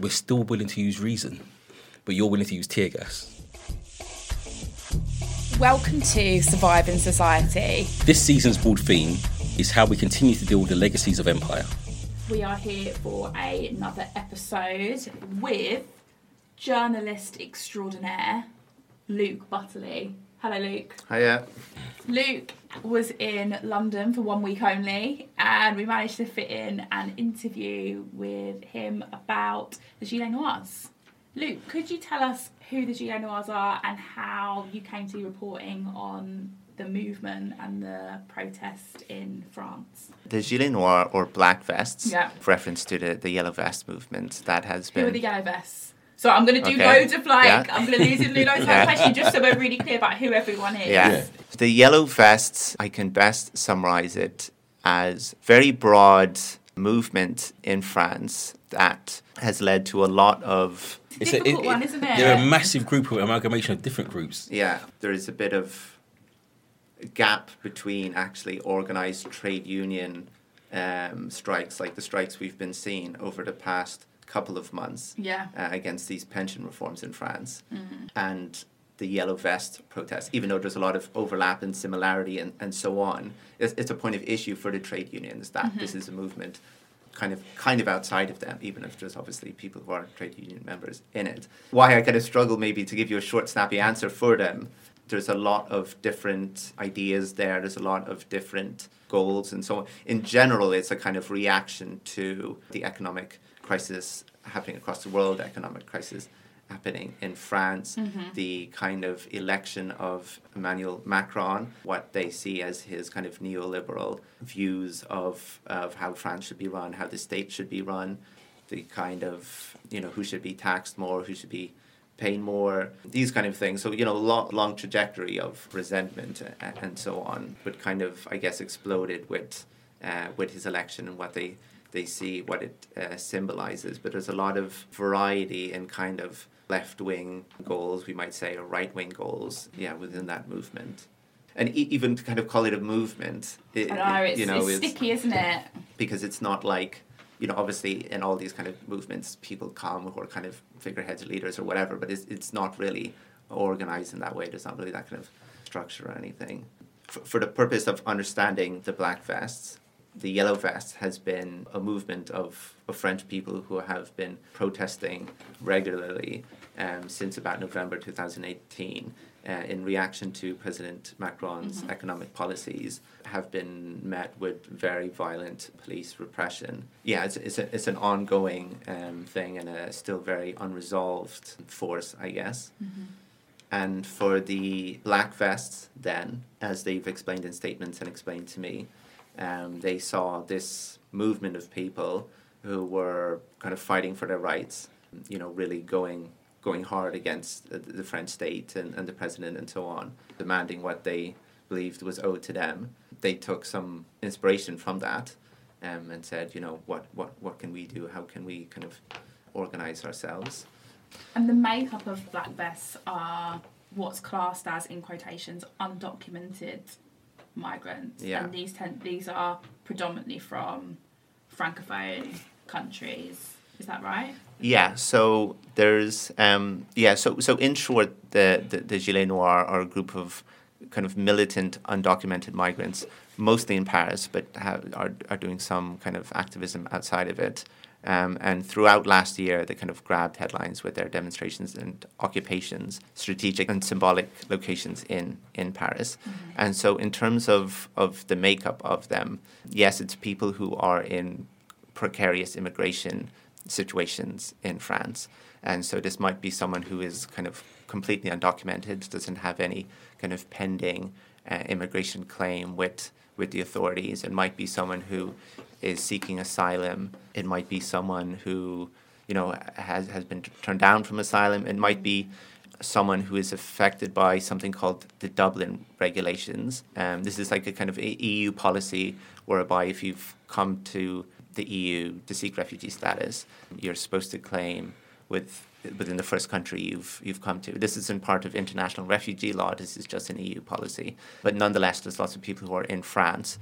we're still willing to use reason, but you're willing to use tear gas. Welcome to Surviving Society. This season's broad theme is how we continue to deal with the legacies of empire. We are here for another episode with journalist extraordinaire, Luke Butterly. Hello, Luke. Hiya. Luke was in London for 1 week only, and we managed to fit in an interview with him about the Gilets Noirs. Luke, could you tell us who the Gilets Noirs are and how you came to reporting on the movement and the protest in France? The Gilets Noirs, or black vests, reference to the yellow vest movement that has been... Who are the yellow vests? So I'm going to do loads of I'm going to lose my question just so we're really clear about who everyone is. Yeah. The yellow vests, I can best summarise it as very broad movement in France that has led to a lot of... It's a difficult one, isn't it? They're a massive group of amalgamation of different groups. Yeah, there is a bit of a gap between actually organised trade union strikes, like the strikes we've been seeing over the past couple of months against these pension reforms in France, and the yellow vest protests, even though there's a lot of overlap and similarity and so on. It's a point of issue for the trade unions that this is a movement kind of outside of them, even if there's obviously people who are trade union members in it. Why I kind of struggle maybe to give you a short, snappy answer for them. There's a lot of different ideas there. There's a lot of different goals and so on. In general, it's a kind of reaction to the economic crisis happening across the world, economic crisis happening in France, the kind of election of Emmanuel Macron, what they see as his kind of neoliberal views of how France should be run, how the state should be run, the kind of, who should be taxed more, who should be paying more, these kind of things. So, long trajectory of resentment and so on, but kind of, I guess, exploded with his election and what they see, what it symbolises. But there's a lot of variety in kind of left-wing goals, we might say, or right-wing goals, within that movement. And even to kind of call it a movement... It's sticky, isn't it? Because it's not like, obviously in all these kind of movements, people come who are kind of figureheads, leaders or whatever, but it's not really organised in that way. There's not really that kind of structure or anything. For the purpose of understanding the black vests, the yellow vest has been a movement of French people who have been protesting regularly since about November 2018 in reaction to President Macron's economic policies, have been met with very violent police repression. Yeah, it's an ongoing thing and a still very unresolved force, I guess. And for the black vests then, as they've explained in statements and explained to me, they saw this movement of people who were kind of fighting for their rights, really going hard against the French state and the president and so on, demanding what they believed was owed to them. They took some inspiration from that and said, what can we do? How can we kind of organise ourselves? And the makeup of black vests are what's classed as, in quotations, undocumented migrants, and these are predominantly from francophone countries. Is that right? Yeah. So there's So in short, the Gilets Noirs are a group of kind of militant undocumented migrants, mostly in Paris, but are doing some kind of activism outside of it. And throughout last year, they kind of grabbed headlines with their demonstrations and occupations, strategic and symbolic locations in Paris. And so in terms of the makeup of them, yes, it's people who are in precarious immigration situations in France. And so this might be someone who is kind of completely undocumented, doesn't have any kind of pending immigration claim with the authorities. It might be someone who is seeking asylum. It might be someone who, has been turned down from asylum. It might be someone who is affected by something called the Dublin regulations. This is like a kind of EU policy whereby if you've come to the EU to seek refugee status, you're supposed to claim within the first country you've come to. This isn't part of international refugee law. This is just an EU policy. But nonetheless, there's lots of people who are in France,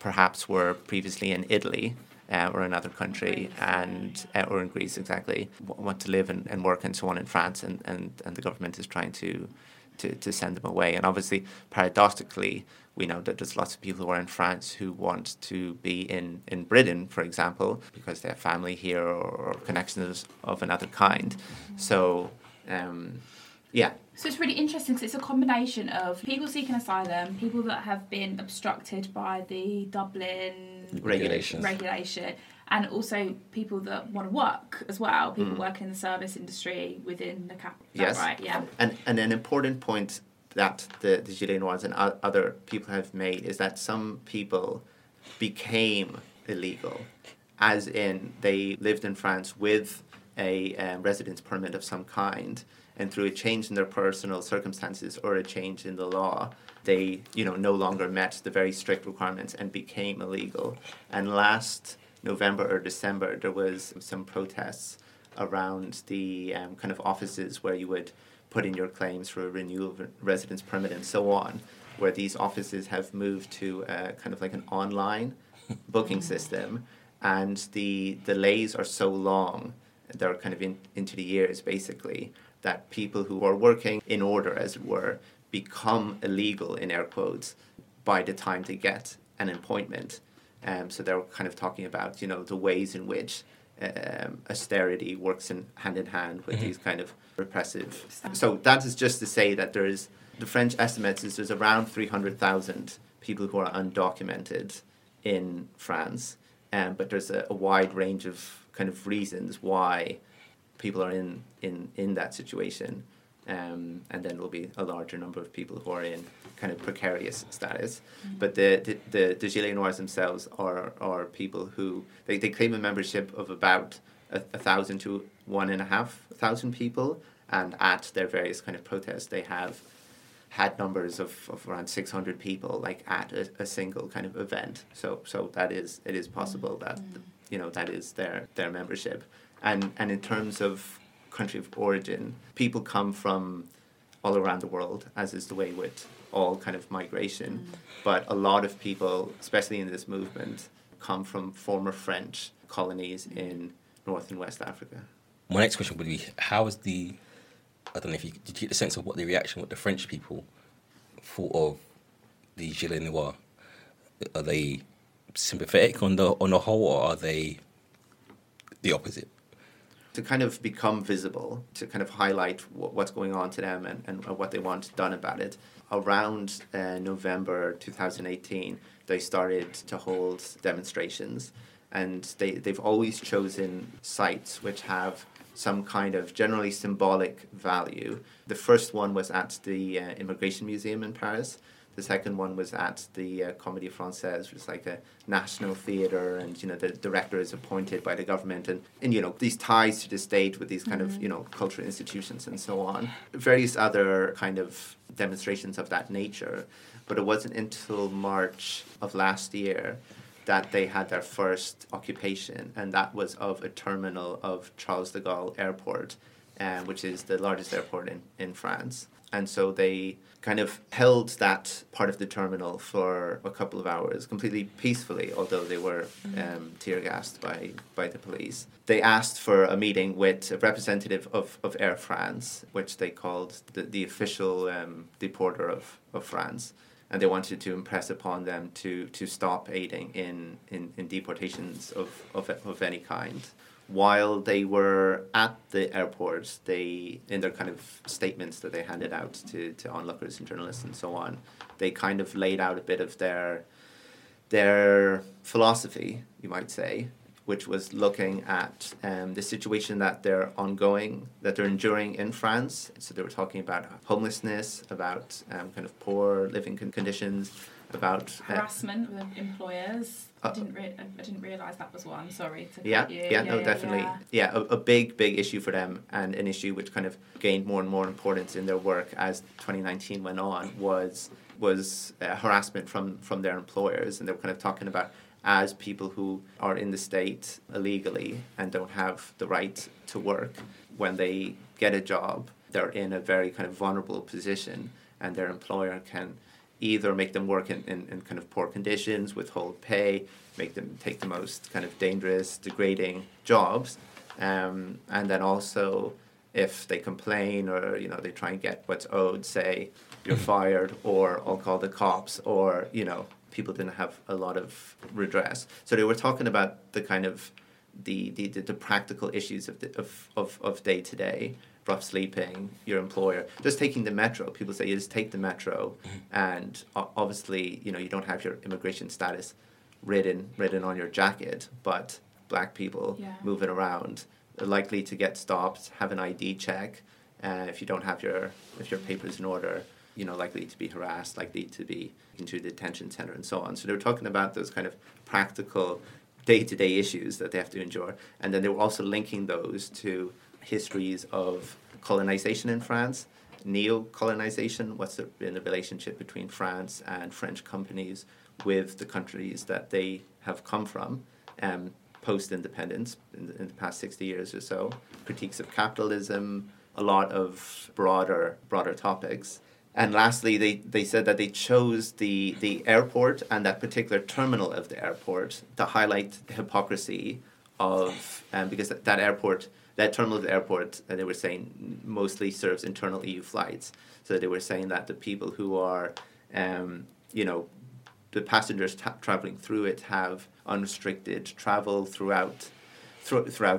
perhaps were previously in Italy, or another country, and or in Greece, exactly, want to live and work and so on in France, and the government is trying to send them away. And obviously, paradoxically, we know that there's lots of people who are in France who want to be in Britain, for example, because they have family here or connections of another kind. So, yeah. So it's really interesting because it's a combination of people seeking asylum, people that have been obstructed by the Dublin regulation, and also people that want to work as well, people working in the service industry within the capital. Yes. Right? Yeah. And an important point that the Gilets Noirs and other people have made is that some people became illegal, as in they lived in France with a residence permit of some kind, and through a change in their personal circumstances or a change in the law, they, you know, no longer met the very strict requirements and became illegal. And last November or December, there was some protests around the kind of offices where you would put in your claims for a renewal of residence permit and so on, where these offices have moved to kind of like an online booking system, and the delays are so long, they're kind of into the years, basically, that people who are working in order, as it were, become illegal, in air quotes, by the time they get an appointment. So they're kind of talking about, you know, the ways in which austerity works in hand with these kind of repressive... So that is just to say that there is... The French estimates is there's around 300,000 people who are undocumented in France, but there's a wide range of kind of reasons why people are in that situation, and then there'll be a larger number of people who are in kind of precarious status. But the Gilets Noirs themselves are people who they claim a membership of about 1,000 to 1,500 people, and at their various kind of protests they have had numbers of around 600 people, like at a single kind of event. So that is, it is possible that, you know, that is their membership. And in terms of country of origin, people come from all around the world, as is the way with all kind of migration. But a lot of people, especially in this movement, come from former French colonies in North and West Africa. My next question would be, how is the... I don't know if you... Did you get the sense of what the reaction, what the French people thought of the Gilets Noirs? Are they sympathetic on the whole, or are they the opposite? To kind of become visible, to kind of highlight what's going on to them and what they want done about it. Around November 2018, they started to hold demonstrations, and they've always chosen sites which have some kind of generally symbolic value. The first one was at the Immigration Museum in Paris. The second one was at the Comédie Française, which is like a national theatre, and, you know, the director is appointed by the government, and you know, these ties to the state with these kind of, you know, cultural institutions and so on. Various other kind of demonstrations of that nature. But it wasn't until March of last year that they had their first occupation, and that was of a terminal of Charles de Gaulle Airport, which is the largest airport in France. And so they kind of held that part of the terminal for a couple of hours, completely peacefully, although they were tear-gassed by the police. They asked for a meeting with a representative of Air France, which they called the official deporter of France. And they wanted to impress upon them to stop aiding in deportations of any kind. While they were at the airport, they, in their kind of statements that they handed out to onlookers and journalists and so on, they kind of laid out a bit of their philosophy, you might say, which was looking at the situation that they're enduring in France. So they were talking about homelessness, about kind of poor living conditions, about harassment with employers. I didn't realise that was one. Sorry to cut you. Definitely. A big issue for them, and an issue which kind of gained more and more importance in their work as 2019 went on, was harassment from their employers. And they were kind of talking about, as people who are in the state illegally and don't have the right to work, when they get a job, they're in a very kind of vulnerable position, and their employer can either make them work in kind of poor conditions, withhold pay, make them take the most kind of dangerous, degrading jobs, and then also if they complain or, you know, they try and get what's owed, say, you're fired, or I'll call the cops, or, you know, people didn't have a lot of redress. So they were talking about the kind of the practical issues of day to day. Rough sleeping, your employer, just taking the metro. People say, you just take the metro, and obviously, you know, you don't have your immigration status written on your jacket, but black people moving around are likely to get stopped, have an ID check, if you don't have your papers in order, you know, likely to be harassed, likely to be into the detention center and so on. So they were talking about those kind of practical day-to-day issues that they have to endure, and then they were also linking those to histories of colonization in France, neo-colonization, what's been the relationship between France and French companies with the countries that they have come from, post-independence in the past 60 years or so, critiques of capitalism, a lot of broader topics. And lastly, they said that they chose the airport and that particular terminal of the airport to highlight the hypocrisy of, because that airport... That terminal of the airport, they were saying, mostly serves internal EU flights. So they were saying that the people who are, you know, the passengers traveling through it have unrestricted travel throughout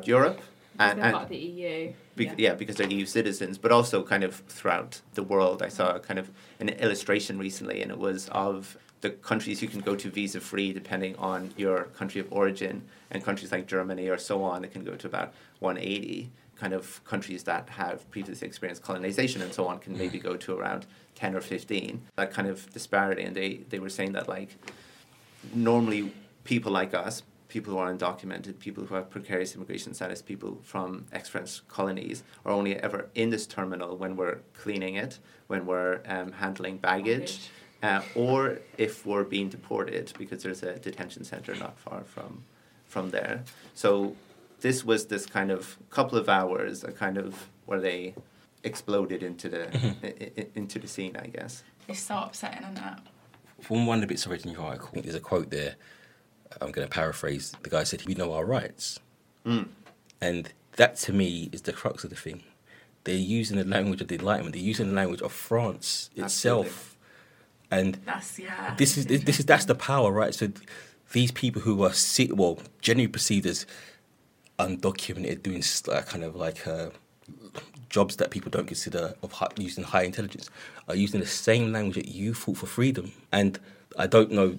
Europe. And part of the EU. Because they're EU citizens, but also kind of throughout the world. I saw kind of an illustration recently, and it was of the countries you can go to visa-free depending on your country of origin, and countries like Germany or so on, it can go to about 180. Kind of countries that have previously experienced colonization and so on can maybe go to around 10 or 15. That kind of disparity, and they were saying that, like, normally people like us, people who are undocumented, people who have precarious immigration status, people from ex-French colonies are only ever in this terminal when we're cleaning it, when we're handling baggage. Or if we're being deported, because there's a detention center not far from there. So this was this kind of couple of hours, a kind of where they exploded into the scene, I guess. It's so upsetting on that. From one of the bits I read in your article, there's a quote there. I'm going to paraphrase. The guy said, "We know our rights," and that to me is the crux of the thing. They're using the language of the Enlightenment. They're using the language of France itself. Absolutely. And that's the power, right? So these people who are generally perceived as undocumented, doing kind of like jobs that people don't consider of using high intelligence, are using the same language that you fought for freedom. And I don't know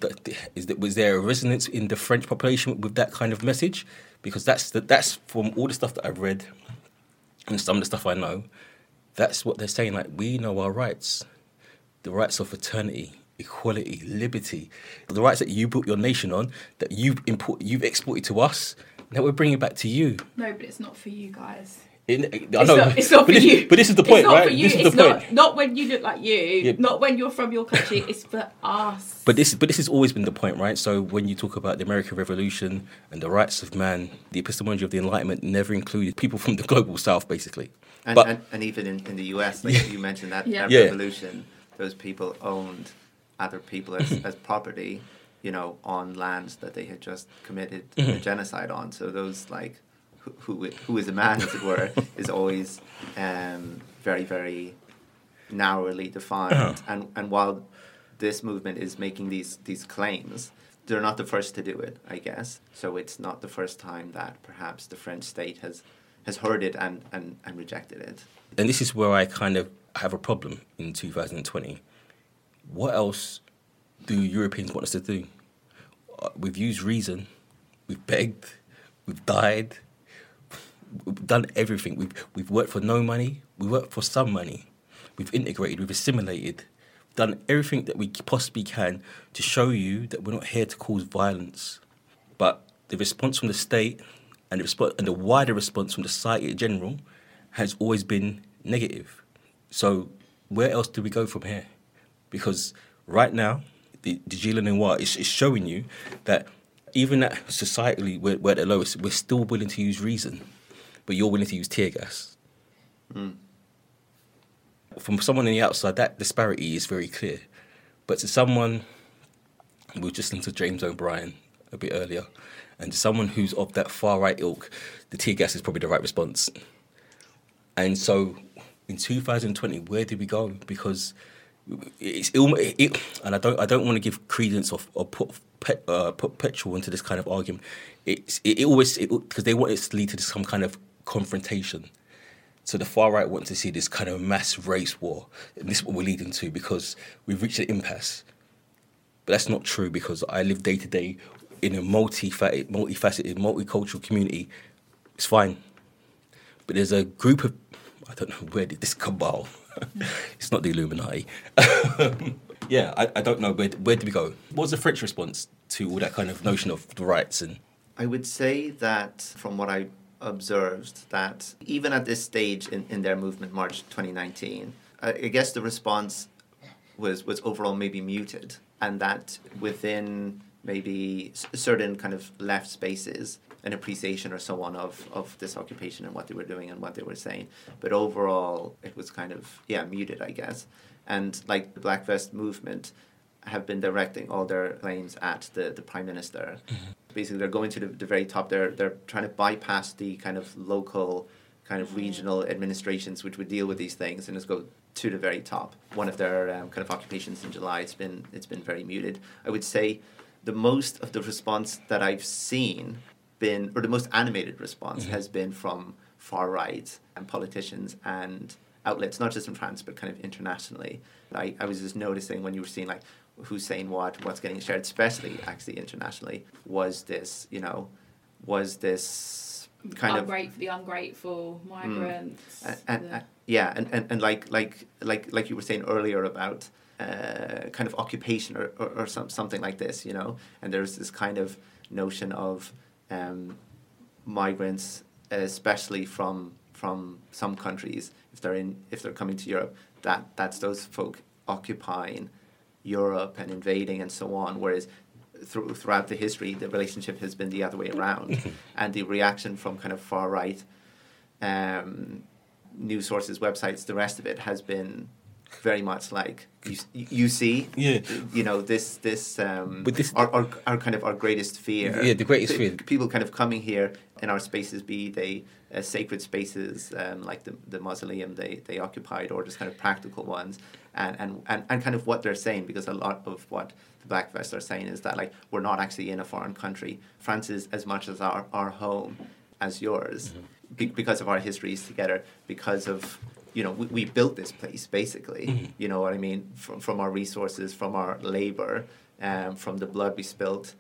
was there a resonance in the French population with that kind of message? Because that's from all the stuff that I've read and some of the stuff I know. That's what they're saying. Like, we know our rights. The rights of fraternity, equality, liberty, the rights that you built your nation on, that you've exported to us, that we're bringing back to you. No, but it's not for you guys. It's not for you. But this is the point, right? This is the point. Not when you look like you, not when you're from your country, it's for us. But this has always been the point, right? So when you talk about the American Revolution and the rights of man, the epistemology of the Enlightenment never included people from the global south, basically. And even in the US, like you mentioned that revolution... Those people owned other people as property, you know, on lands that they had just committed a genocide on. So those, like, who is a man, as it were, is always very, very narrowly defined. And while this movement is making these claims, they're not the first to do it, I guess. So it's not the first time that perhaps the French state has heard it and rejected it. And this is where I kind of have a problem in 2020. What else do Europeans want us to do? We've used reason, we've begged, we've died, we've done everything. We've worked for no money, we worked for some money. We've integrated, we've assimilated, done everything that we possibly can to show you that we're not here to cause violence. But the response from the state and the wider response from the society in general has always been negative. So where else do we go from here? Because right now, the Gilets Noirs is showing you that even that societally we're at the lowest, we're still willing to use reason, but you're willing to use tear gas. From someone on the outside, that disparity is very clear. But to someone, we were just listening to James O'Brien a bit earlier, and to someone who's of that far-right ilk, the tear gas is probably the right response. And so in 2020, where did we go? Because it's and I don't want to give credence or put petrol into this kind of argument. It always because they want it to lead to some kind of confrontation. So the far right want to see this kind of mass race war, and this is what we're leading to because we've reached an impasse. But that's not true, because I live day to day in a multifaceted, multicultural community. It's fine, but there's a group of, I don't know, where did this cabal? It's not the Illuminati. Yeah, I don't know, where did we go? What was the French response to all that kind of notion of the rights? And I would say that from what I observed, that even at this stage in their movement, March 2019, I guess the response was overall maybe muted, and that within maybe certain kind of left spaces, an appreciation or so on of this occupation and what they were doing and what they were saying. But overall, it was kind of, muted, I guess. And like the Black Vest movement have been directing all their claims at the Prime Minister. Mm-hmm. Basically, they're going to the very top. They're trying to bypass the kind of local, kind of regional administrations which would deal with these things and just go to the very top. One of their kind of occupations in July, it's been very muted. I would say the most of the response that I've seen been, or the most animated response, mm-hmm. has been from far right and politicians and outlets, not just in France, but kind of internationally. I was just noticing when you were seeing like who's saying what's getting shared, especially actually internationally, was this kind of the ungrateful migrants. And like you were saying earlier about kind of occupation or something like this, and there's this kind of notion of migrants, especially from some countries, if they're coming to Europe, that's those folk occupying Europe and invading and so on. Whereas throughout the history, the relationship has been the other way around, and the reaction from kind of far right news sources, websites, the rest of it has been very much like you see, this our kind of our greatest fear. Yeah, the greatest fear. People kind of coming here in our spaces, be they sacred spaces like the mausoleum they occupied, or just kind of practical ones, and kind of what they're saying, because a lot of what the Black Vests are saying is that like we're not actually in a foreign country. France is as much as our home as yours, mm-hmm. because of our histories together, because of. We built this place, basically, mm-hmm. you know what I mean, from our resources, from our labor, from the blood we spilt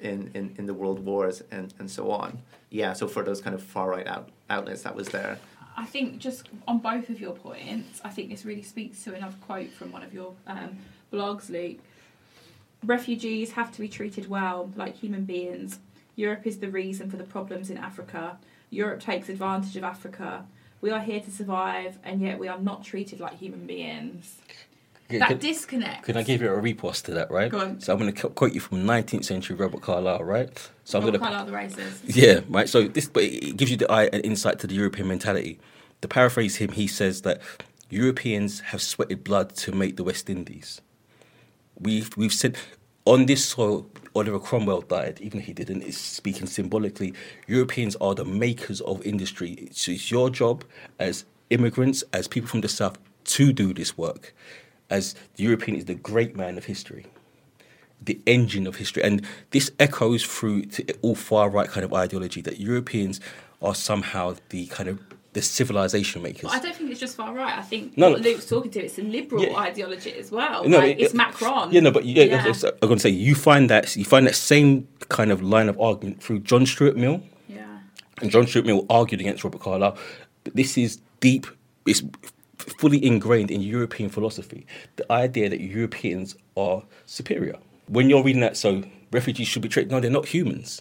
in the world wars and so on. Yeah, so for those kind of far-right outlets, that was there. I think just on both of your points, I think this really speaks to another quote from one of your blogs, Luke. Refugees have to be treated well, like human beings. Europe is the reason for the problems in Africa. Europe takes advantage of Africa. We are here to survive, and yet we are not treated like human beings. That disconnect. Could I give you a repost to that, right? Go on. So I'm going to quote you from 19th century Robert Carlyle, right? So Robert Carlyle, the racist. Yeah, right. So this, but it gives you an insight to the European mentality. To paraphrase him, he says that Europeans have sweated blood to make the West Indies. We've said on this soil, Oliver Cromwell died, even if he didn't, it's speaking symbolically. Europeans are the makers of industry. So it's your job as immigrants, as people from the South, to do this work. As the European is the great man of history, the engine of history. And this echoes through to all far-right kind of ideology, that Europeans are somehow the kind of the civilization makers. But I don't think it's just far right. I think what Luke's talking to, it's a liberal ideology as well. No, it's Macron. Yeah, no, but I'm going to say you find that same kind of line of argument through John Stuart Mill. Yeah. And John Stuart Mill argued against Robert Carlyle. But this is deep. It's fully ingrained in European philosophy. The idea that Europeans are superior. When you're reading that, so refugees should be treated. No, they're not humans.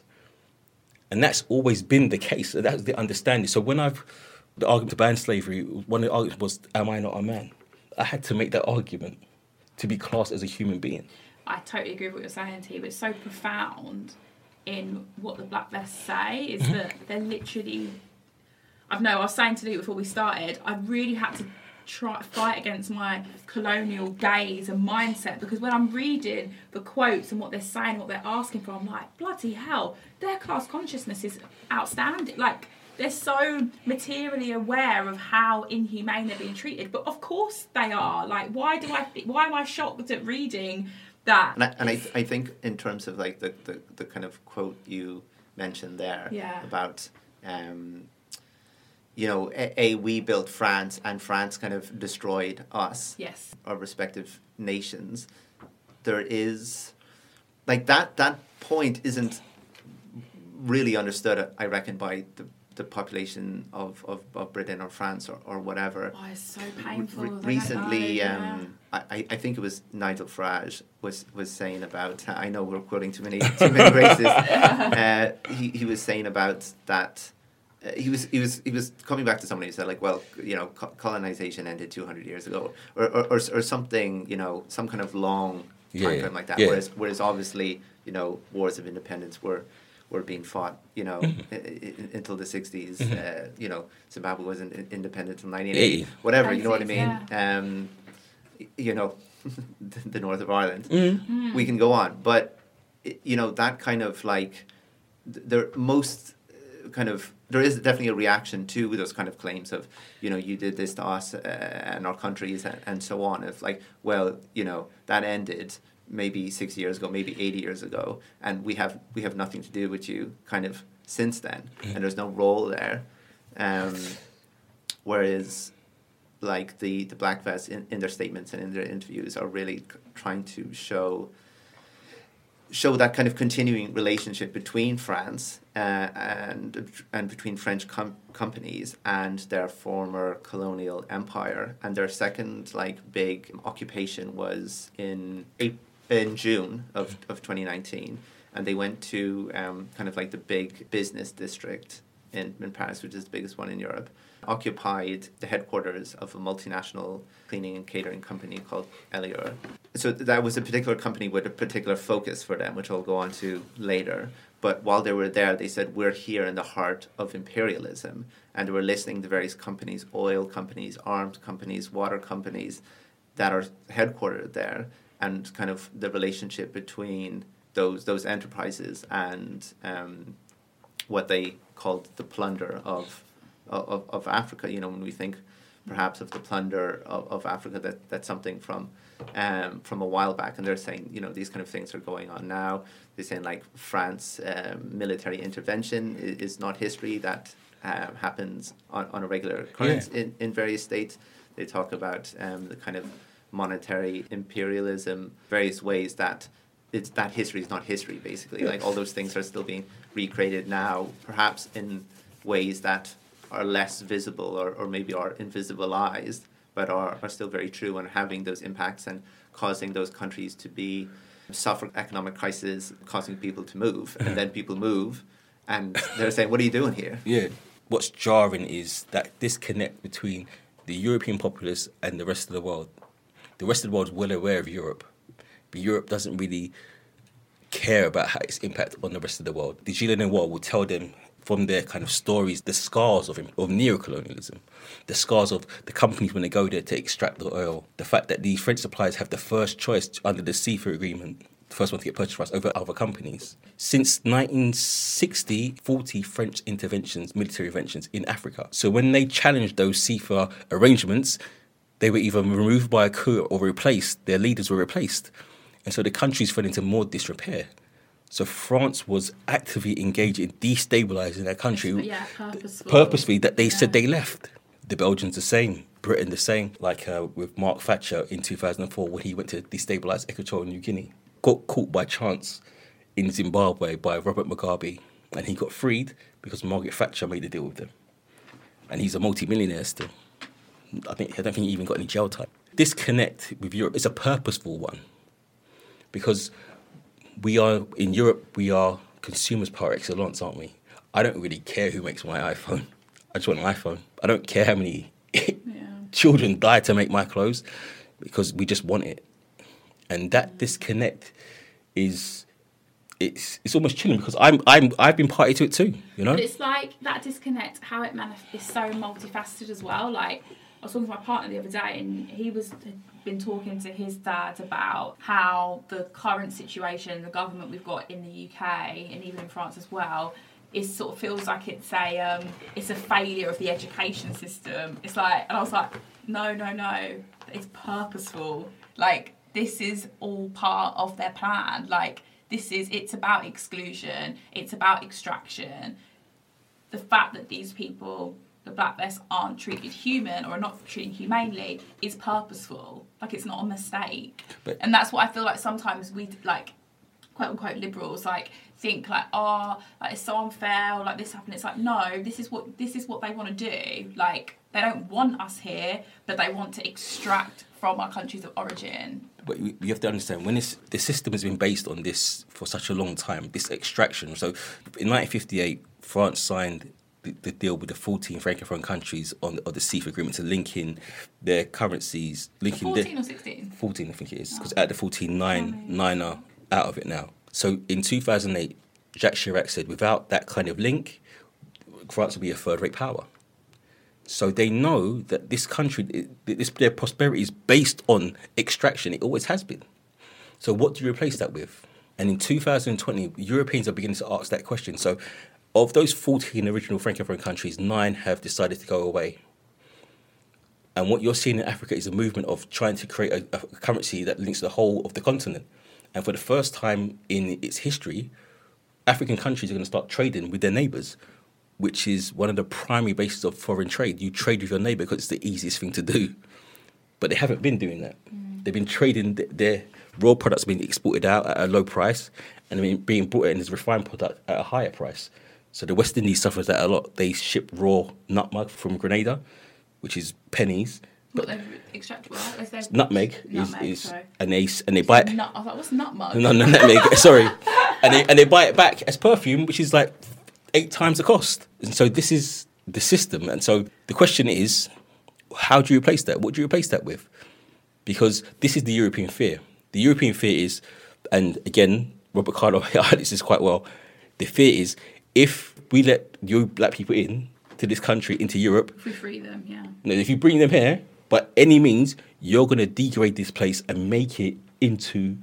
And that's always been the case. That's the understanding. So when the argument to ban slavery, one of the arguments was, am I not a man? I had to make that argument to be classed as a human being. I totally agree with what you're saying, T, but it's so profound in what the Black Vests say, is that they're literally... I was saying to Luke before we started, I really had to fight against my colonial gaze and mindset, because when I'm reading the quotes and what they're saying, what they're asking for, I'm like, bloody hell, their class consciousness is outstanding. Like, they're so materially aware of how inhumane they're being treated, but of course they are. Like, why do I? Why am I shocked at reading that? And I think in terms of like the kind of quote you mentioned there, yeah, about. You know, we built France, and France kind of destroyed us, yes, our respective nations. There is, like, that point isn't really understood, I reckon, by the population of Britain or France or whatever. Oh, it's so painful. Recently, I think it was Nigel Farage was saying about, I know we're quoting too many races, he was saying about that. He was coming back to somebody who said, like, well, you know, colonization ended 200 years ago, or something, you know, some kind of long time frame like that. Yeah. Whereas obviously, you know, wars of independence were being fought, you know, until the 60s. You know, Zimbabwe wasn't independent until 1980, whatever. You know what I mean? Yeah. You know, the north of Ireland. Mm-hmm. We can go on, but you know, that kind of like the most kind of. There is definitely a reaction to those kind of claims of, you know, you did this to us and our countries and so on. Of like, well, you know, that ended maybe 60 years ago, maybe 80 years ago, and we have nothing to do with you kind of since then, and there's no role there. Whereas, like, the Black Vests in their statements and in their interviews are really trying to show that kind of continuing relationship between France and between French companies and their former colonial empire. And their second, like, big occupation was in June of 2019, and they went to kind of like the big business district in Paris, which is the biggest one in Europe, occupied the headquarters of a multinational cleaning and catering company called Elior. So that was a particular company with a particular focus for them, which I'll go on to later. But while they were there, they said, we're here in the heart of imperialism. And they were listing the various companies, oil companies, arms companies, water companies that are headquartered there, and kind of the relationship between those enterprises and what they called the plunder of Africa. You know, when we think perhaps of the plunder of Africa, that's something from a while back. And they're saying, you know, these kind of things are going on now. They're saying, like, France military intervention is not history. That happens on a regular occurrence in various states. They talk about the kind of monetary imperialism, various ways that it's that history is not history, basically. Like, all those things are still being recreated now, perhaps in ways that are less visible or maybe are invisibilized, but are still very true and having those impacts and causing those countries to suffer economic crisis, causing people to move. And then people move and they're saying, what are you doing here? Yeah. What's jarring is that disconnect between the European populace and the rest of the world. The rest of the world is well aware of Europe, but Europe doesn't really care about how its impact on the rest of the world. The Gilets Noirs will tell them from their kind of stories, the scars of neocolonialism, the scars of the companies when they go there to extract the oil, the fact that the French suppliers have the first choice under the CIFA agreement, the first one to get purchase rights over other companies. Since 1960, 40 French interventions, military interventions in Africa. So when they challenged those CIFA arrangements, they were either removed by a coup or replaced, their leaders were replaced. And so the countries fell into more disrepair. So France was actively engaged in destabilising their country purposefully that they said they left. The Belgians the same, Britain the same, like with Mark Thatcher in 2004 when he went to destabilise Equatorial Guinea. Got caught by chance in Zimbabwe by Robert Mugabe, and he got freed because Margaret Thatcher made a deal with him. And he's a multi-millionaire still. I don't think he even got any jail time. Disconnect with Europe is a purposeful one because we are, in Europe, we are consumers par excellence, aren't we? I don't really care who makes my iPhone. I just want an iPhone. I don't care how many children die to make my clothes because we just want it. And that disconnect is, it's almost chilling because I've been party to it too, you know? But it's like that disconnect, how it manifests, is so multifaceted as well. Like, I was talking to my partner the other day, and he had been talking to his dad about how the current situation, the government we've got in the UK and even in France as well, it sort of feels like it's a failure of the education system. It's like, and I was like, no, it's purposeful. Like, this is all part of their plan. Like, it's about exclusion, it's about extraction. The fact that these people, the blacklists, aren't treated human or are not treated humanely is purposeful. Like, it's not a mistake. But, and that's what I feel like sometimes we, like, quote-unquote liberals, like, think, like, oh, like, it's so unfair, or, like, this happened. It's like, no, this is what they want to do. Like, they don't want us here, but they want to extract from our countries of origin. But you have to understand, when the system has been based on this for such a long time, this extraction. So in 1958, France signed the deal with the 14 Francophone countries on the CIFA agreement to link in their currencies. Linking 14 or 16? 14, I think it is, because at the 14, nine are out of it now. So in 2008, Jacques Chirac said, without that kind of link, France would be a third-rate power. So they know that this country, their prosperity is based on extraction. It always has been. So what do you replace that with? And in 2020, Europeans are beginning to ask that question. So of those 14 original Francophone countries, 9 have decided to go away. And what you're seeing in Africa is a movement of trying to create a currency that links the whole of the continent. And for the first time in its history, African countries are going to start trading with their neighbours, which is one of the primary bases of foreign trade. You trade with your neighbour because it's the easiest thing to do. But they haven't been doing that. Mm. They've been trading their raw products being exported out at a low price and being brought in as refined product at a higher price. So the West Indies suffers that a lot. They ship raw nutmeg from Grenada, which is pennies. But what they've extracted, what? Nutmeg, and they buy it. I was like, what's nutmeg? No, nutmeg, sorry. And they buy it back as perfume, which is like 8 times the cost. And so this is the system. And so the question is, how do you replace that? What do you replace that with? Because this is the European fear. The European fear is, and again, Robert Carlyle highlights this quite well, the fear is, if we let you black people in to this country, into Europe... If we free them, yeah. No, if you bring them here, by any means, you're going to degrade this place and make it into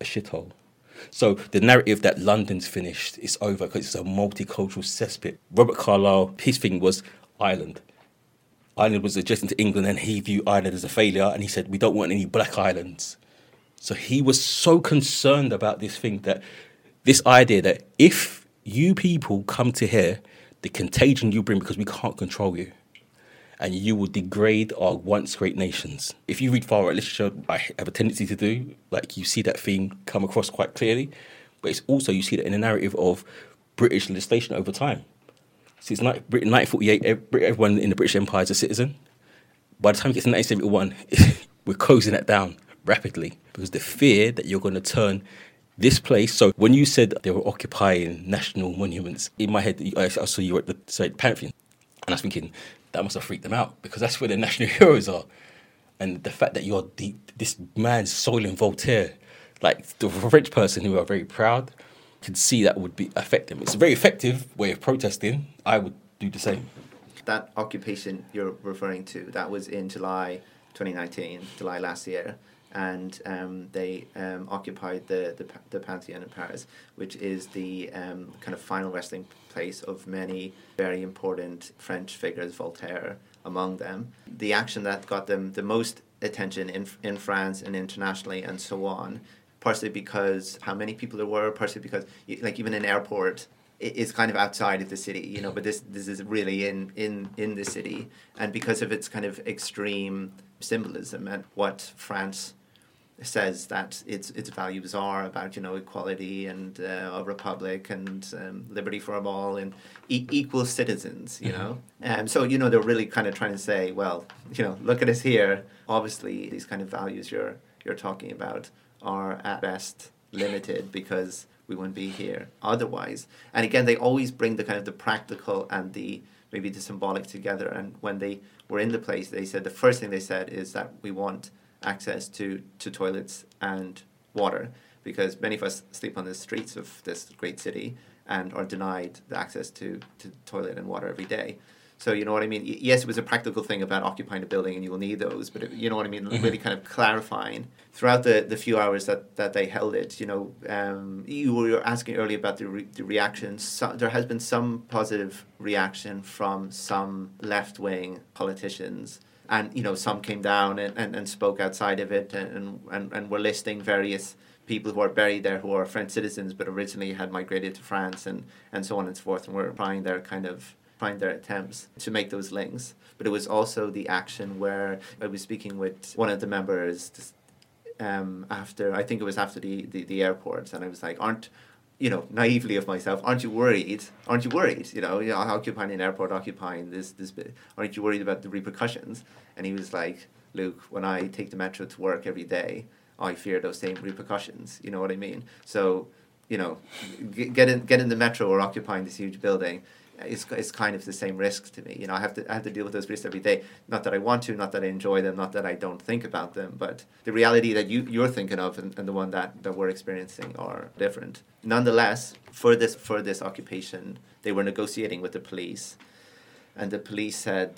a shithole. So the narrative that London's finished, it's over, because it's a multicultural cesspit. Robert Carlyle, his thing was Ireland. Ireland was adjacent to England, and he viewed Ireland as a failure, and he said, we don't want any black islands. So he was so concerned about this thing, that this idea that if... you people come to here, the contagion you bring, because we can't control you. And you will degrade our once great nations. If you read far right literature, I have a tendency to do, like, you see that theme come across quite clearly. But it's also, you see that in the narrative of British legislation over time. Since 1948, everyone in the British Empire is a citizen. By the time it gets to 1971, we're closing that down rapidly. Because the fear that you're going to turn... this place, so when you said they were occupying national monuments, in my head, I saw you at the Pantheon, and I was thinking, that must have freaked them out, because that's where the national heroes are. And the fact that you're this man's soil in Voltaire, like the French person who are very proud, could see that would be affect them. It's a very effective way of protesting. I would do the same. That occupation you're referring to, that was in July 2019, July last year. And they occupied the Pantheon in Paris, which is the kind of final resting place of many very important French figures, Voltaire among them. The action that got them the most attention in France and internationally and so on, partially because how many people there were, partially because, like, even an airport is kind of outside of the city, you know, but this is really in the city. And because of its kind of extreme symbolism and what France says that its values are about, you know, equality and a republic and liberty for all and equal citizens, you know. So, you know, they're really kind of trying to say, well, you know, look at us here. Obviously, these kind of values you're talking about are at best limited because we wouldn't be here otherwise. And again, they always bring the kind of the practical and the maybe the symbolic together. And when they were in the place, they said the first thing they said is that we want access to toilets and water, because many of us sleep on the streets of this great city and are denied the access to toilet and water every day. So you know what I mean? Yes, it was a practical thing about occupying a building and you will need those, but it, you know what I mean? Mm-hmm. Really kind of clarifying throughout the few hours that they held it, you know, you were asking earlier about the reactions. So, there has been some positive reaction from some left-wing politicians. And, you know, some came down and spoke outside of it and were listing various people who are buried there who are French citizens but originally had migrated to France and so on and so forth, and were applying their kind of... find their attempts to make those links. But it was also the action where I was speaking with one of the members after the airport, and I was like, naively of myself, aren't you worried, you know, occupying an airport, occupying this bit, aren't you worried about the repercussions? And he was like, Luke, when I take the metro to work every day, I fear those same repercussions, you know what I mean? So, you know, get in the metro or occupying this huge building, it's kind of the same risk to me. You know, I have to deal with those risks every day. Not that I want to, not that I enjoy them, not that I don't think about them, but the reality that you're thinking of and the one that we're experiencing are different. Nonetheless, for this occupation, they were negotiating with the police, and the police said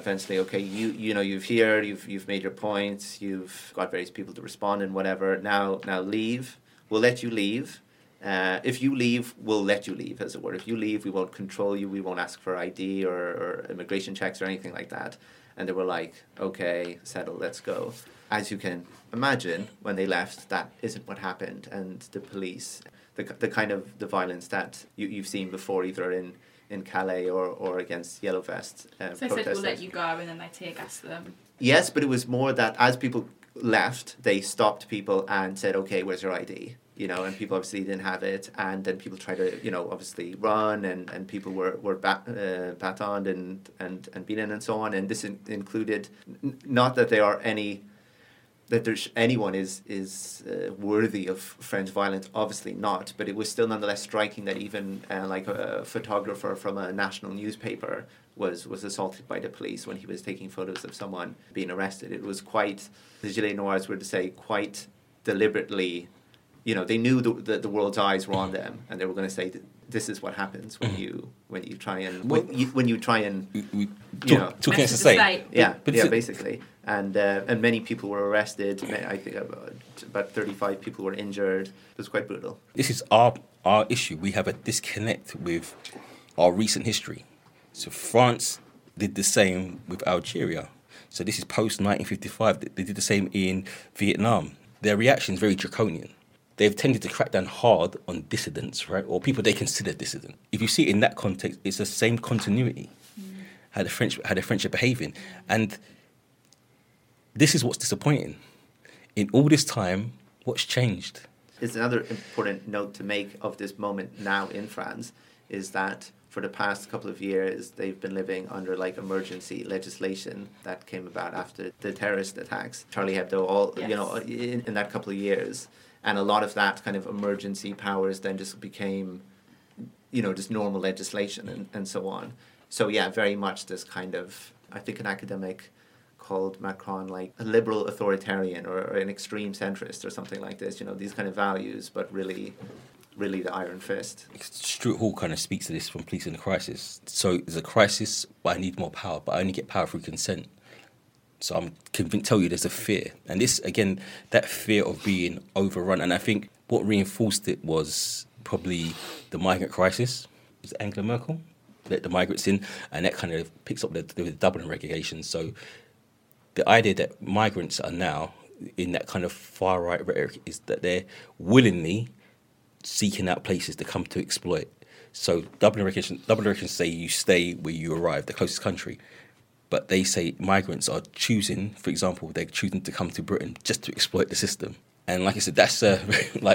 eventually, okay, you know, you've made your points, you've got various people to respond and whatever. Now leave. We'll let you leave. If you leave, we'll let you leave, as it were. If you leave, we won't control you. We won't ask for ID or immigration checks or anything like that. And they were like, okay, settle, let's go. As you can imagine, when they left, that isn't what happened. And the police, the kind of the violence that you've seen before, either in Calais or against yellow vests. So they said, we'll let you go, and then they tear gas them. Yes, but it was more that as people left, they stopped people and said, okay, where's your ID? You know, and people obviously didn't have it, and then people tried to, you know, obviously run, and people were batoned and beaten and so on, and this included, not that anyone is worthy of French violence, obviously not, but it was still nonetheless striking that even a photographer from a national newspaper was assaulted by the police when he was taking photos of someone being arrested. It was quite, the Gilets Noirs were to say, quite deliberately. You know, they knew the world's eyes were on them, and they were going to say, "This is what happens when you try and, basically." And many people were arrested. I think about 35 people were injured. It was quite brutal. This is our issue. We have a disconnect with our recent history. So France did the same with Algeria. So this is post 1955. They did the same in Vietnam. Their reaction is very draconian. They've tended to crack down hard on dissidents, right? Or people they consider dissident. If you see it in that context, it's the same continuity, how the French are behaving. And this is what's disappointing. In all this time, what's changed? It's another important note to make of this moment now in France is that for the past couple of years, they've been living under emergency legislation that came about after the terrorist attacks. Charlie Hebdo, in that couple of years. And a lot of that kind of emergency powers then just became, you know, just normal legislation and so on. So, yeah, very much this kind of, I think an academic called Macron a liberal authoritarian or an extreme centrist or something like this, you know, these kind of values, but really, really the iron fist. Stuart Hall kind of speaks to this from Police in the Crisis. So there's a crisis, but I need more power, but I only get power through consent. So I can tell you there's a fear. And this, again, that fear of being overrun. And I think what reinforced it was probably the migrant crisis. It was Angela Merkel let the migrants in. And that kind of picks up the Dublin regulation. So the idea that migrants are now in that kind of far-right rhetoric is that they're willingly seeking out places to come to exploit. So Dublin regulations say you stay where you arrive, the closest country. But they say migrants are choosing, for example, they're choosing to come to Britain just to exploit the system. And like I said, that's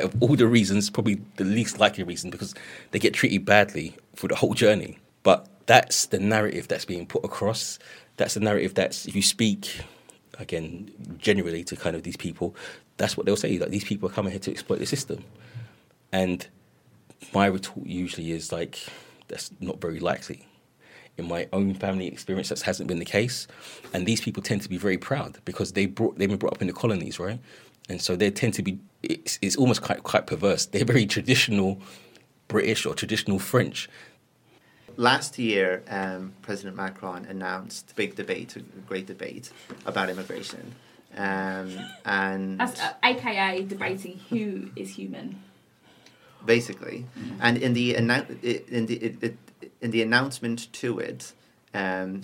of all the reasons, probably the least likely reason, because they get treated badly for the whole journey. But that's the narrative that's being put across. That's the narrative that's, if you speak, again, generally to kind of these people, that's what they'll say, like, these people are coming here to exploit the system. And my retort usually is like, that's not very likely. In my own family experience, that hasn't been the case. And these people tend to be very proud because they've been brought up in the colonies, right? And so they tend to be, it's almost quite perverse. They're very traditional British or traditional French. last year, President Macron announced a big debate, a great debate about immigration. And AKA debating who is human. Basically. And in the announcement to it,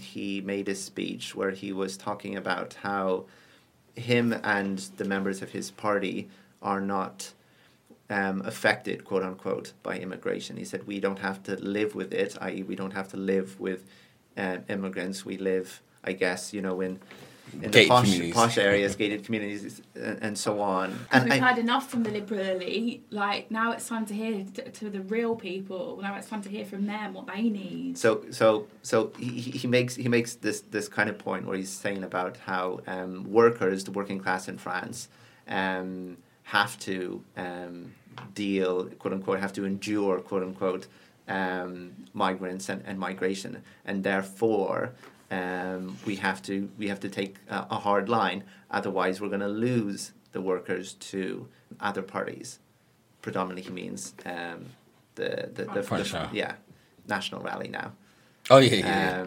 he made a speech where he was talking about how him and the members of his party are not affected, quote unquote, by immigration. He said, we don't have to live with it, i.e. we don't have to live with immigrants. We live, I guess, you know, in the posh areas, gated communities, and so on. And we've heard enough from the liberal elite. Like, now it's time to hear to the real people. Now it's time to hear from them what they need. So he makes this kind of point where he's saying about how workers, the working class in France, have to deal, quote unquote, have to endure, quote unquote, migrants and migration, and therefore. We have to take a hard line, otherwise we're going to lose the workers to other parties. Predominantly, he means the National Rally now. Oh yeah.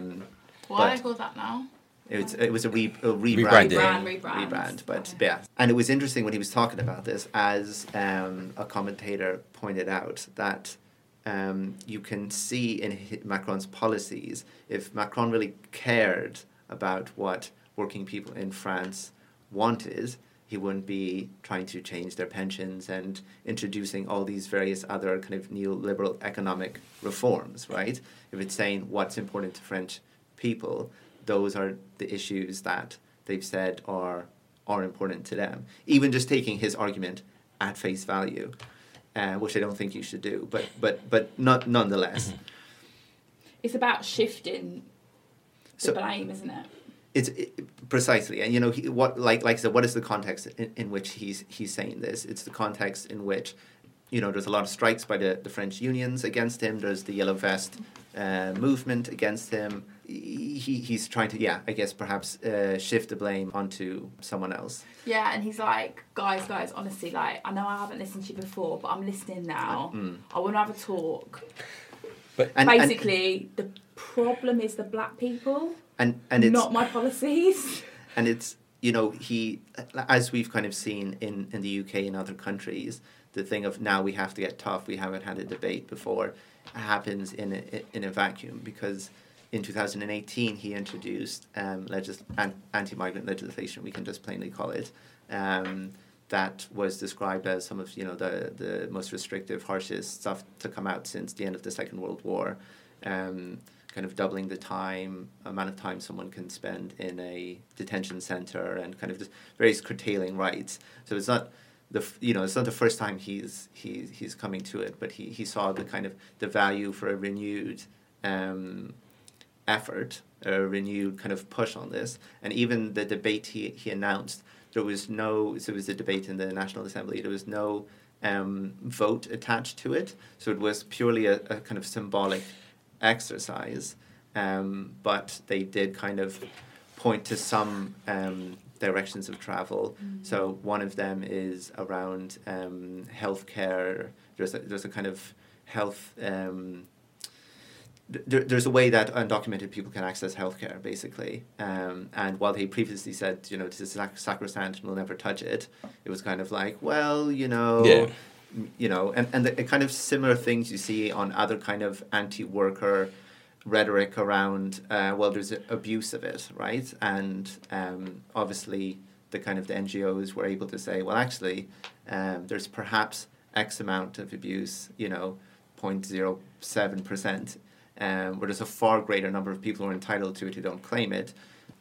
Why do they call that now? It was a rebrand. But yeah, and it was interesting when he was talking about this, as a commentator pointed out that. You can see in Macron's policies, if Macron really cared about what working people in France wanted, he wouldn't be trying to change their pensions and introducing all these various other kind of neoliberal economic reforms, right? If it's saying what's important to French people, those are the issues that they've said are important to them. Even just taking his argument at face value. Which I don't think you should do, but not nonetheless. It's about shifting the blame, isn't it? It's precisely, and you know what I said. What is the context in which he's saying this? It's the context in which, you know, there's a lot of strikes by the French unions against him. There's the Yellow Vest movement against him. He's trying to, yeah, I guess perhaps shift the blame onto someone else. Yeah, and he's like, guys, honestly, like, I know I haven't listened to you before, but I'm listening now. I want to have a talk. But basically, the problem is the black people, and it's, not my policies. And it's, you know, he, as we've kind of seen in the UK and other countries, the thing of now we have to get tough, we haven't had a debate before, happens in a vacuum, because... In 2018, he introduced anti-migrant legislation, we can just plainly call it, that was described as some of, you know, the most restrictive, harshest stuff to come out since the end of the Second World War, kind of doubling the amount of time someone can spend in a detention centre, and kind of just various curtailing rights. So it's not... it's not the first time he's coming to it, but he saw the kind of the value for a renewed... effort, a renewed kind of push on this. And even the debate he announced, so it was a debate in the National Assembly, there was no vote attached to it, so it was purely a kind of symbolic exercise, but they did kind of point to some directions of travel. So one of them is around healthcare. There's a kind of health... There's a way that undocumented people can access healthcare, basically. And while they previously said, you know, this is sacrosanct and we'll never touch it, it was kind of like, well, you know, yeah. You know, and the kind of similar things you see on other kind of anti-worker rhetoric around, well, there's abuse of it, right? And obviously the kind of the NGOs were able to say, well, actually, there's perhaps X amount of abuse, you know, 0.07%. Where there's a far greater number of people who are entitled to it who don't claim it,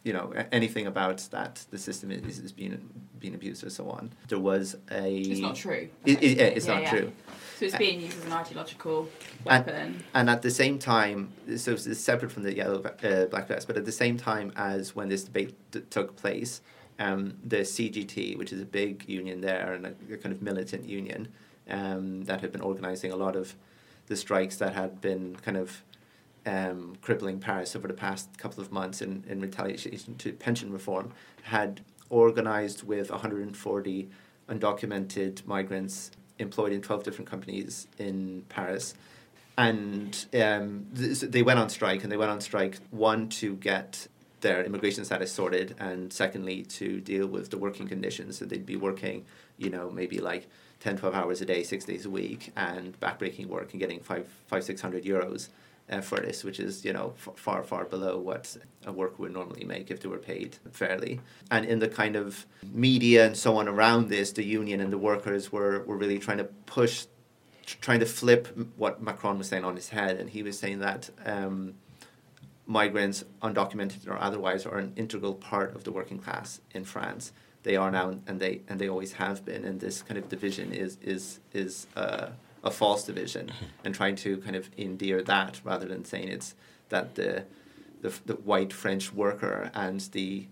you know, anything about that the system is being abused or so on. There was a... It's not true. It's not true. So it's being used as an ideological weapon. And at the same time, so it's separate from the Yellow Black Vest, but at the same time as when this debate took place, the CGT, which is a big union there and a kind of militant union that had been organising a lot of the strikes that had been kind of... crippling Paris over the past couple of months in retaliation to pension reform, had organised with 140 undocumented migrants employed in 12 different companies in Paris And they went on strike, and they went on strike, one, to get their immigration status sorted, and secondly, to deal with the working conditions. So they'd be working, maybe like 10, 12 hours a day, 6 days a week, and backbreaking work and getting 500-600 euros for this, which is, far, far below what a worker would normally make if they were paid fairly. And in the kind of media and so on around this, the union and the workers were really trying to push, trying to flip what Macron was saying on his head. And he was saying that migrants, undocumented or otherwise, are an integral part of the working class in France. They are now, and they always have been. And this kind of division is a false division, and trying to kind of endear that rather than saying it's that the white French worker and the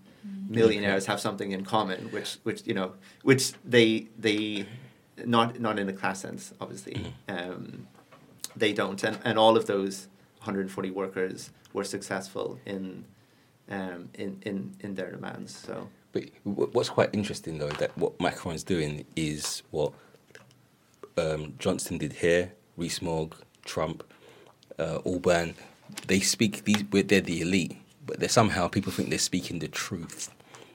millionaires have something in common, which they Not in a class sense, obviously. They don't. And all of those 140 workers were successful in their demands. So, but what's quite interesting, though, that what Macron's doing is what Johnson did here, Rees-Mogg, Trump, Orban. They speak, they're the elite, but they're somehow, people think they're speaking the truth.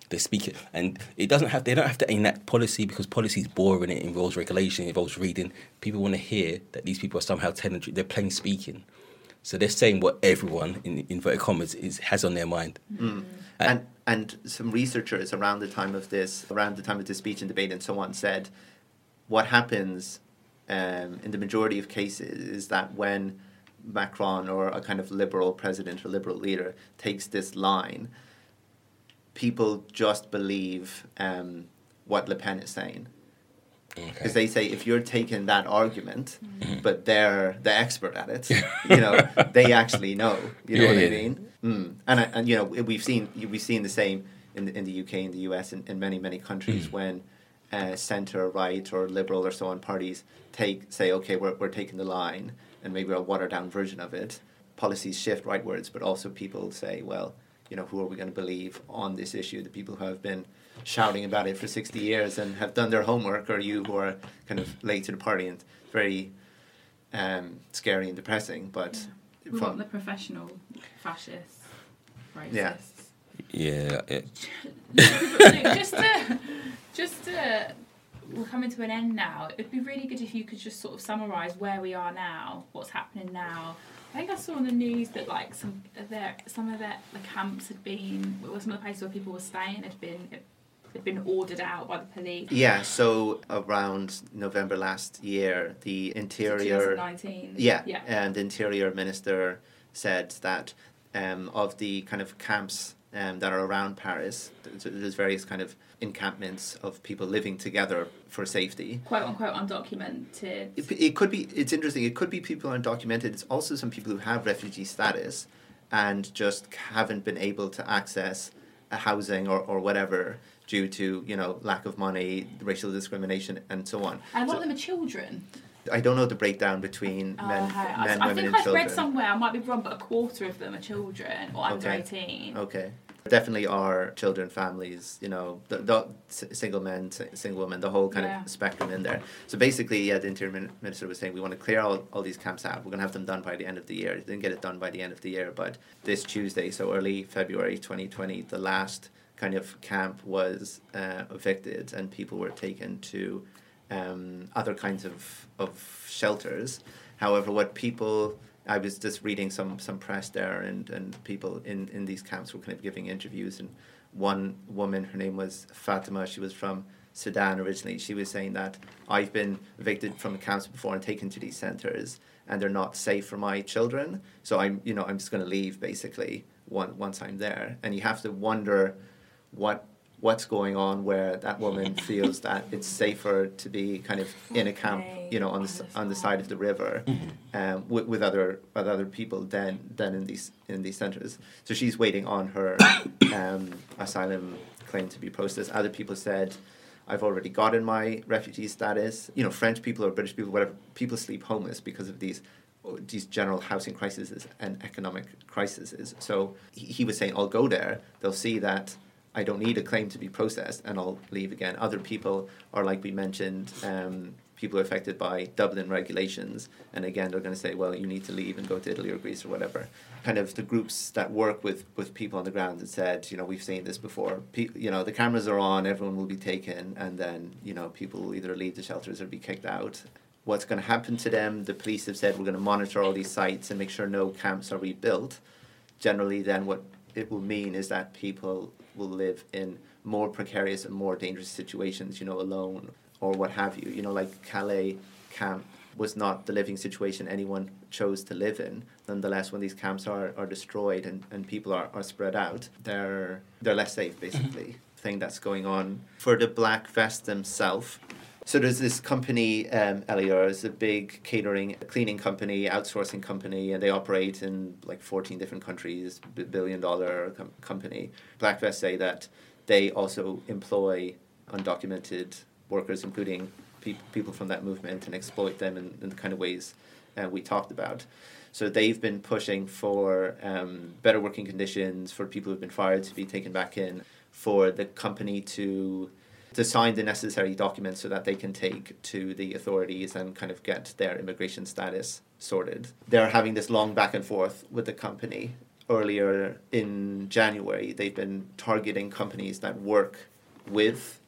They speak it, and they don't have to enact policy, because policy is boring. It involves regulation, it involves reading. People want to hear that these people are somehow telling, they're plain speaking. So they're saying what everyone, in inverted commas, has on their mind. Mm. And some researchers around the time of this speech and debate and so on, said what happens in the majority of cases is that when Macron or a kind of liberal president or liberal leader takes this line, people just believe what Le Pen is saying. Because they say, if you're taking that argument, but they're the expert at it, they actually know. You know what I mean? Mm. And we've seen the same in the UK, in the US, in many countries when centre, right, or liberal or so on parties say, okay, we're taking the line, and maybe a watered down version of it. Policies shift rightwards, but also people say, well, who are we going to believe on this issue? The people who have been shouting about it for 60 years and have done their homework, or you who are kind of late to the party? And very scary and depressing. But yeah. We want the professional fascists, racists. Yeah. We're coming to an end now. It'd be really good if you could just sort of summarise where we are now, what's happening now. I think I saw on the news that like some of the camps had been, some of the places where people were staying had been ordered out by the police. Yeah, so around November last year, the Interior 2019. Yeah, and the Interior Minister said that of the kind of camps that are around Paris, there's various kind of encampments of people living together for safety. Quote unquote undocumented. It could be, it's interesting, it could be people undocumented. It's also some people who have refugee status and just haven't been able to access a housing or whatever due to, lack of money, racial discrimination and so on. And one of them are children. I don't know the breakdown between men, women and children. I think I've read somewhere, I might be wrong, but a quarter of them are children or under 18. Okay. Definitely are children, families, the single men, single women, the whole kind of spectrum in there. So basically, the Interior Minister was saying, we want to clear all these camps out. We're going to have them done by the end of the year. They didn't get it done by the end of the year, but this Tuesday, so early February 2020, the last kind of camp was evicted and people were taken to other kinds of shelters. However, I was just reading some press there, and people in these camps were kind of giving interviews, and one woman, her name was Fatima, she was from Sudan originally, she was saying that I've been evicted from the camps before and taken to these centres, and they're not safe for my children, so I'm just going to leave, basically, once I'm there. And you have to wonder what's going on where that woman feels that it's safer to be kind of in a camp, on the side of the river, with other people than in these centres. So she's waiting on her asylum claim to be processed. Other people said, I've already gotten my refugee status. French people or British people, whatever, people sleep homeless because of these general housing crises and economic crises. So he was saying, I'll go there. They'll see that I don't need a claim to be processed, and I'll leave again. Other people are, like we mentioned, people affected by Dublin regulations. And again, they're going to say, well, you need to leave and go to Italy or Greece or whatever. Kind of the groups that work with people on the ground and said, you know, we've seen this before. The cameras are on, everyone will be taken, and then, you know, people will either leave the shelters or be kicked out. What's going to happen to them? The police have said, we're going to monitor all these sites and make sure no camps are rebuilt. Generally, then what it will mean is that people will live in more precarious and more dangerous situations, you know, alone or what have you. You know, like Calais camp was not the living situation anyone chose to live in. Nonetheless, when these camps are destroyed and people are spread out, they're less safe, basically. Thing that's going on for the Black Vest themselves. So there's this company, Elior, is a big catering, cleaning company, outsourcing company, and they operate in like 14 different countries, billion-dollar company. Black Vests say that they also employ undocumented workers, including people from that movement, and exploit them in the kind of ways we talked about. So they've been pushing for better working conditions, for people who've been fired to be taken back in, for the company to sign the necessary documents so that they can take to the authorities and kind of get their immigration status sorted. They're having this long back and forth with the company. Earlier in January, they've been targeting companies that work with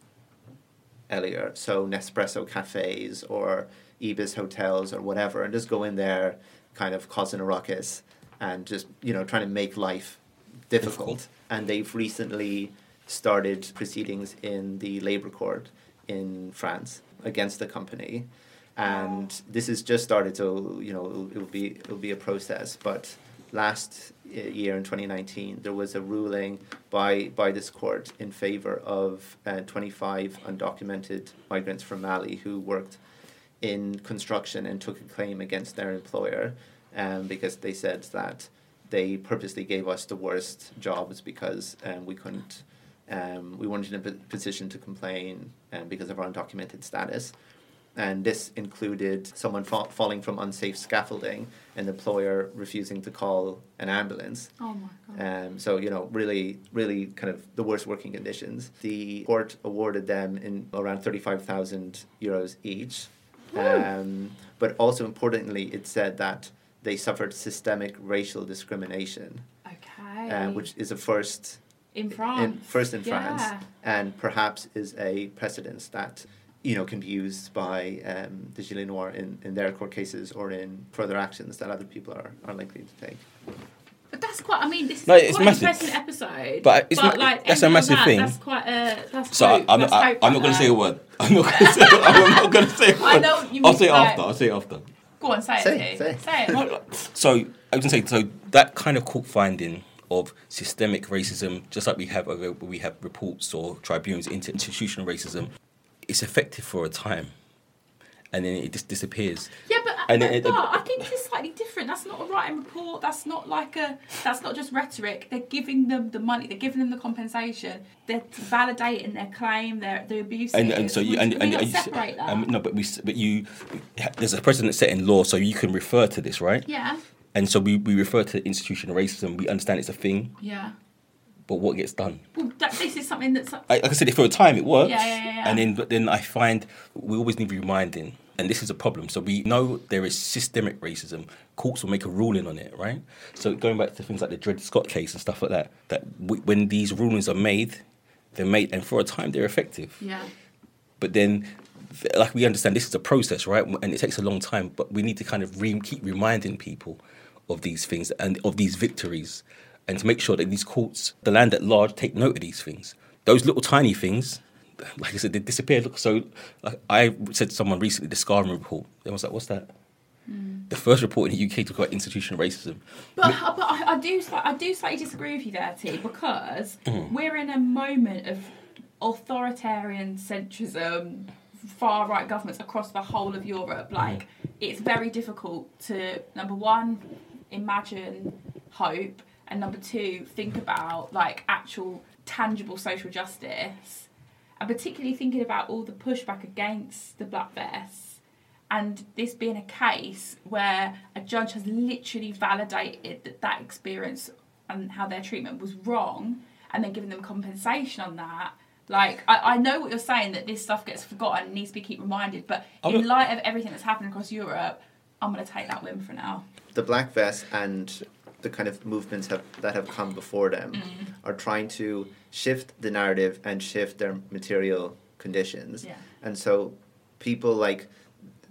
Elior, so Nespresso cafes or Ibis hotels or whatever, and just go in there kind of causing a ruckus and just, you know, trying to make life difficult. And they've recently started proceedings in the Labour Court in France against the company, and this has just started, so you know it'll be a process. But last year in 2019, there was a ruling by this court in favour of 25 undocumented migrants from Mali who worked in construction and took a claim against their employer, because they said that they purposely gave us the worst jobs because we couldn't. We weren't in a position to complain because of our undocumented status. And this included someone falling from unsafe scaffolding and the employer refusing to call an ambulance. Oh, my God. So, you know, really, really kind of the worst working conditions. The court awarded them in around €35,000 each. But also importantly, it said that they suffered systemic racial discrimination. Okay. Which is a first... in France. France, and perhaps is a precedence that, you know, can be used by the Gilets Noirs in their court cases or in further actions that other people are likely to take. But that's quite, I mean, this is quite an impressive episode. But like, that's a massive thing. That's quite a... I'm not going to say a word. I'm not going to say a word. I know you mean. I'll say it after. Go on, say it. Say it. So, I was going to say, so that kind of court finding... of systemic racism, just like we have reports or tribunals into institutional racism, it's effective for a time, and then it just disappears. Yeah, but I think it's slightly different. That's not a writing report. That's not just rhetoric. They're giving them the money. They're giving them the compensation. They're validating their claim. Their abuse. And so you separate that. There's a precedent set in law, so you can refer to this, right? Yeah. And so we refer to institutional racism. We understand it's a thing. Yeah. But what gets done? Well, this is something that's... like I said, for a time it works. Yeah. But then I find we always need reminding. And this is a problem. So we know there is systemic racism. Courts will make a ruling on it, right? So going back to things like the Dred Scott case and stuff like that, when these rulings are made, they're made. And for a time, they're effective. Yeah. But then... like we understand this is a process, right? And it takes a long time, but we need to kind of keep reminding people of these things and of these victories, and to make sure that these courts, the land at large, take note of these things. Those little tiny things, like I said, they disappear. Look, so like I said to someone recently, the Scarman report. Everyone was like, what's that? Mm. The first report in the UK talked about institutional racism. But I do slightly disagree with you there, T, because we're in a moment of authoritarian centrism, far-right governments across the whole of Europe. Like, it's very difficult to, number one, imagine hope, and number two, think about, like, actual tangible social justice. And particularly thinking about all the pushback against the Black Vests, and this being a case where a judge has literally validated that experience and how their treatment was wrong, and then giving them compensation on that, Like, I know what you're saying, that this stuff gets forgotten and needs to be keep reminded, but in light of everything that's happening across Europe, I'm going to take that win for now. The black vests and the kind of movements that have come before them are trying to shift the narrative and shift their material conditions. Yeah. And so people like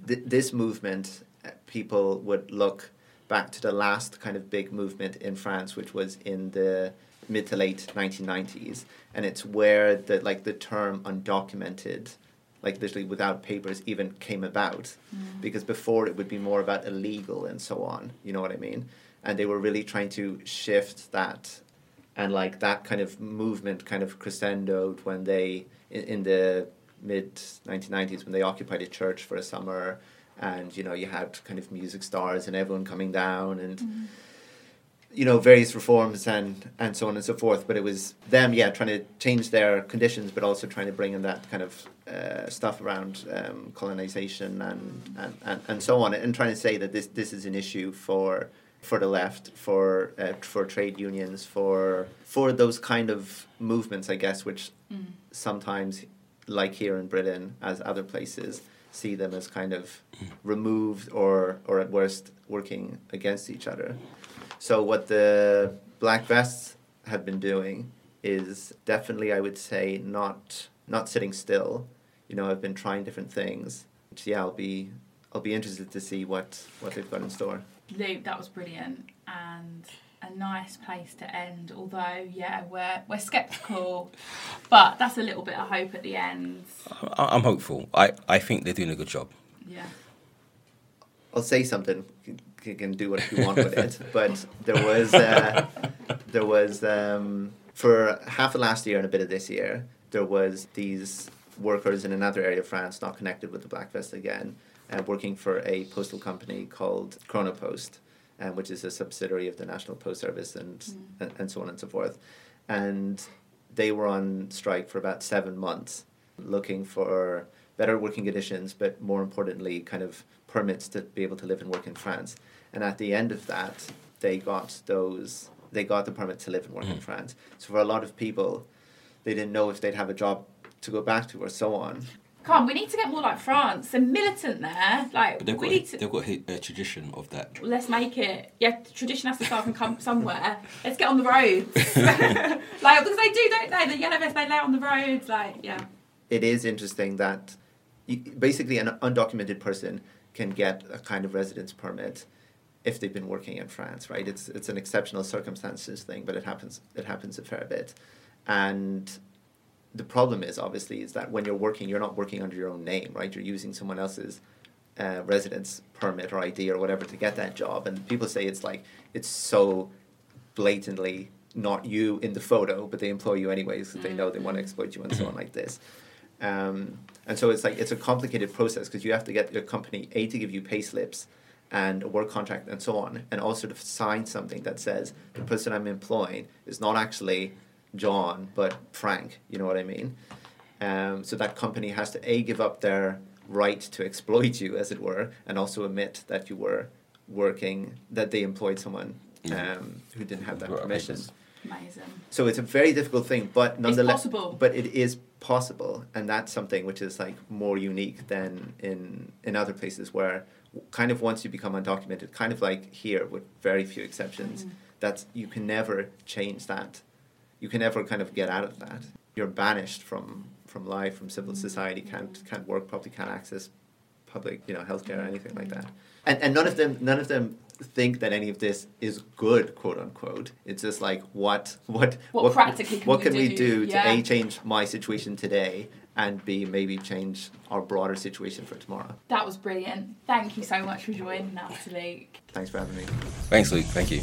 this movement, people would look back to the last kind of big movement in France, which was in the mid to late 1990s, and it's where the term undocumented, like literally without papers, even came about, because before it would be more about illegal and so on, you know what I mean? And they were really trying to shift that, and like that kind of movement kind of crescendoed when they, in the mid-1990s, when they occupied a church for a summer, and, you know, you had kind of music stars and everyone coming down and... you know, various reforms and so on and so forth. But it was them, trying to change their conditions, but also trying to bring in that kind of stuff around colonization and so on, and trying to say that this is an issue for the left, for trade unions, for those kind of movements, I guess, which sometimes, like here in Britain, as other places, see them as kind of removed or at worst working against each other. So what the black vests have been doing is definitely, I would say, not sitting still. You know, I've been trying different things. I'll be interested to see what they've got in store. Luke, that was brilliant and a nice place to end. Although, we're sceptical, but that's a little bit of hope at the end. I'm hopeful. I think they're doing a good job. Yeah. I'll say something. You can do what you want with it, but there was for half of last year and a bit of this year, there was these workers in another area of France, not connected with the black vest again, working for a postal company called Chronopost, which is a subsidiary of the National Post Service and so on and so forth, and they were on strike for about 7 months, looking for better working conditions, but more importantly, kind of permits to be able to live and work in France. And at the end of that, they got the permit to live and work in France. So for a lot of people, they didn't know if they'd have a job to go back to or so on. Come on, we need to get more like France. They're militant there. They've got a tradition of that. Let's make it. Yeah, tradition has to start and come somewhere. Let's get on the roads. Because they do, don't they? The yellow vests, they lay on the roads. It is interesting that basically an undocumented person can get a kind of residence permit if they've been working in France, right? It's an exceptional circumstances thing, but it happens a fair bit. And the problem is, obviously, is that when you're working, you're not working under your own name, right? You're using someone else's residence permit or ID or whatever to get that job. And people say it's so blatantly not you in the photo, but they employ you anyways because they know they want to exploit you and so on like this. And so it's a complicated process because you have to get your company, A, to give you pay slips and a work contract and so on, and also to sign something that says the person I'm employing is not actually John, but Frank, you know what I mean? So that company has to, A, give up their right to exploit you, as it were, and also admit that you were working, that they employed someone who didn't have that permission. Amazing. So it's a very difficult thing, but nonetheless, it is possible, and that's something which is more unique than in other places where kind of once you become undocumented, kind of like here with very few exceptions, that you can never change that. You can never kind of get out of that. You're banished from life, from civil society, can't work properly, can't access public, healthcare or anything like that. And none of them think that any of this is good, quote unquote. It's just what practically can we do to A, change my situation today, and B, maybe change our broader situation for tomorrow. That was brilliant. Thank you so much for joining us, Luke. Thanks for having me. Thanks, Luke. Thank you.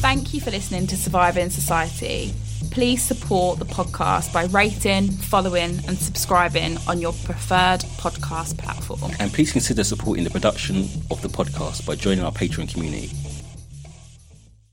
Thank you for listening to Surviving Society. Please support the podcast by rating, following and subscribing on your preferred podcast platform. And please consider supporting the production of the podcast by joining our Patreon community.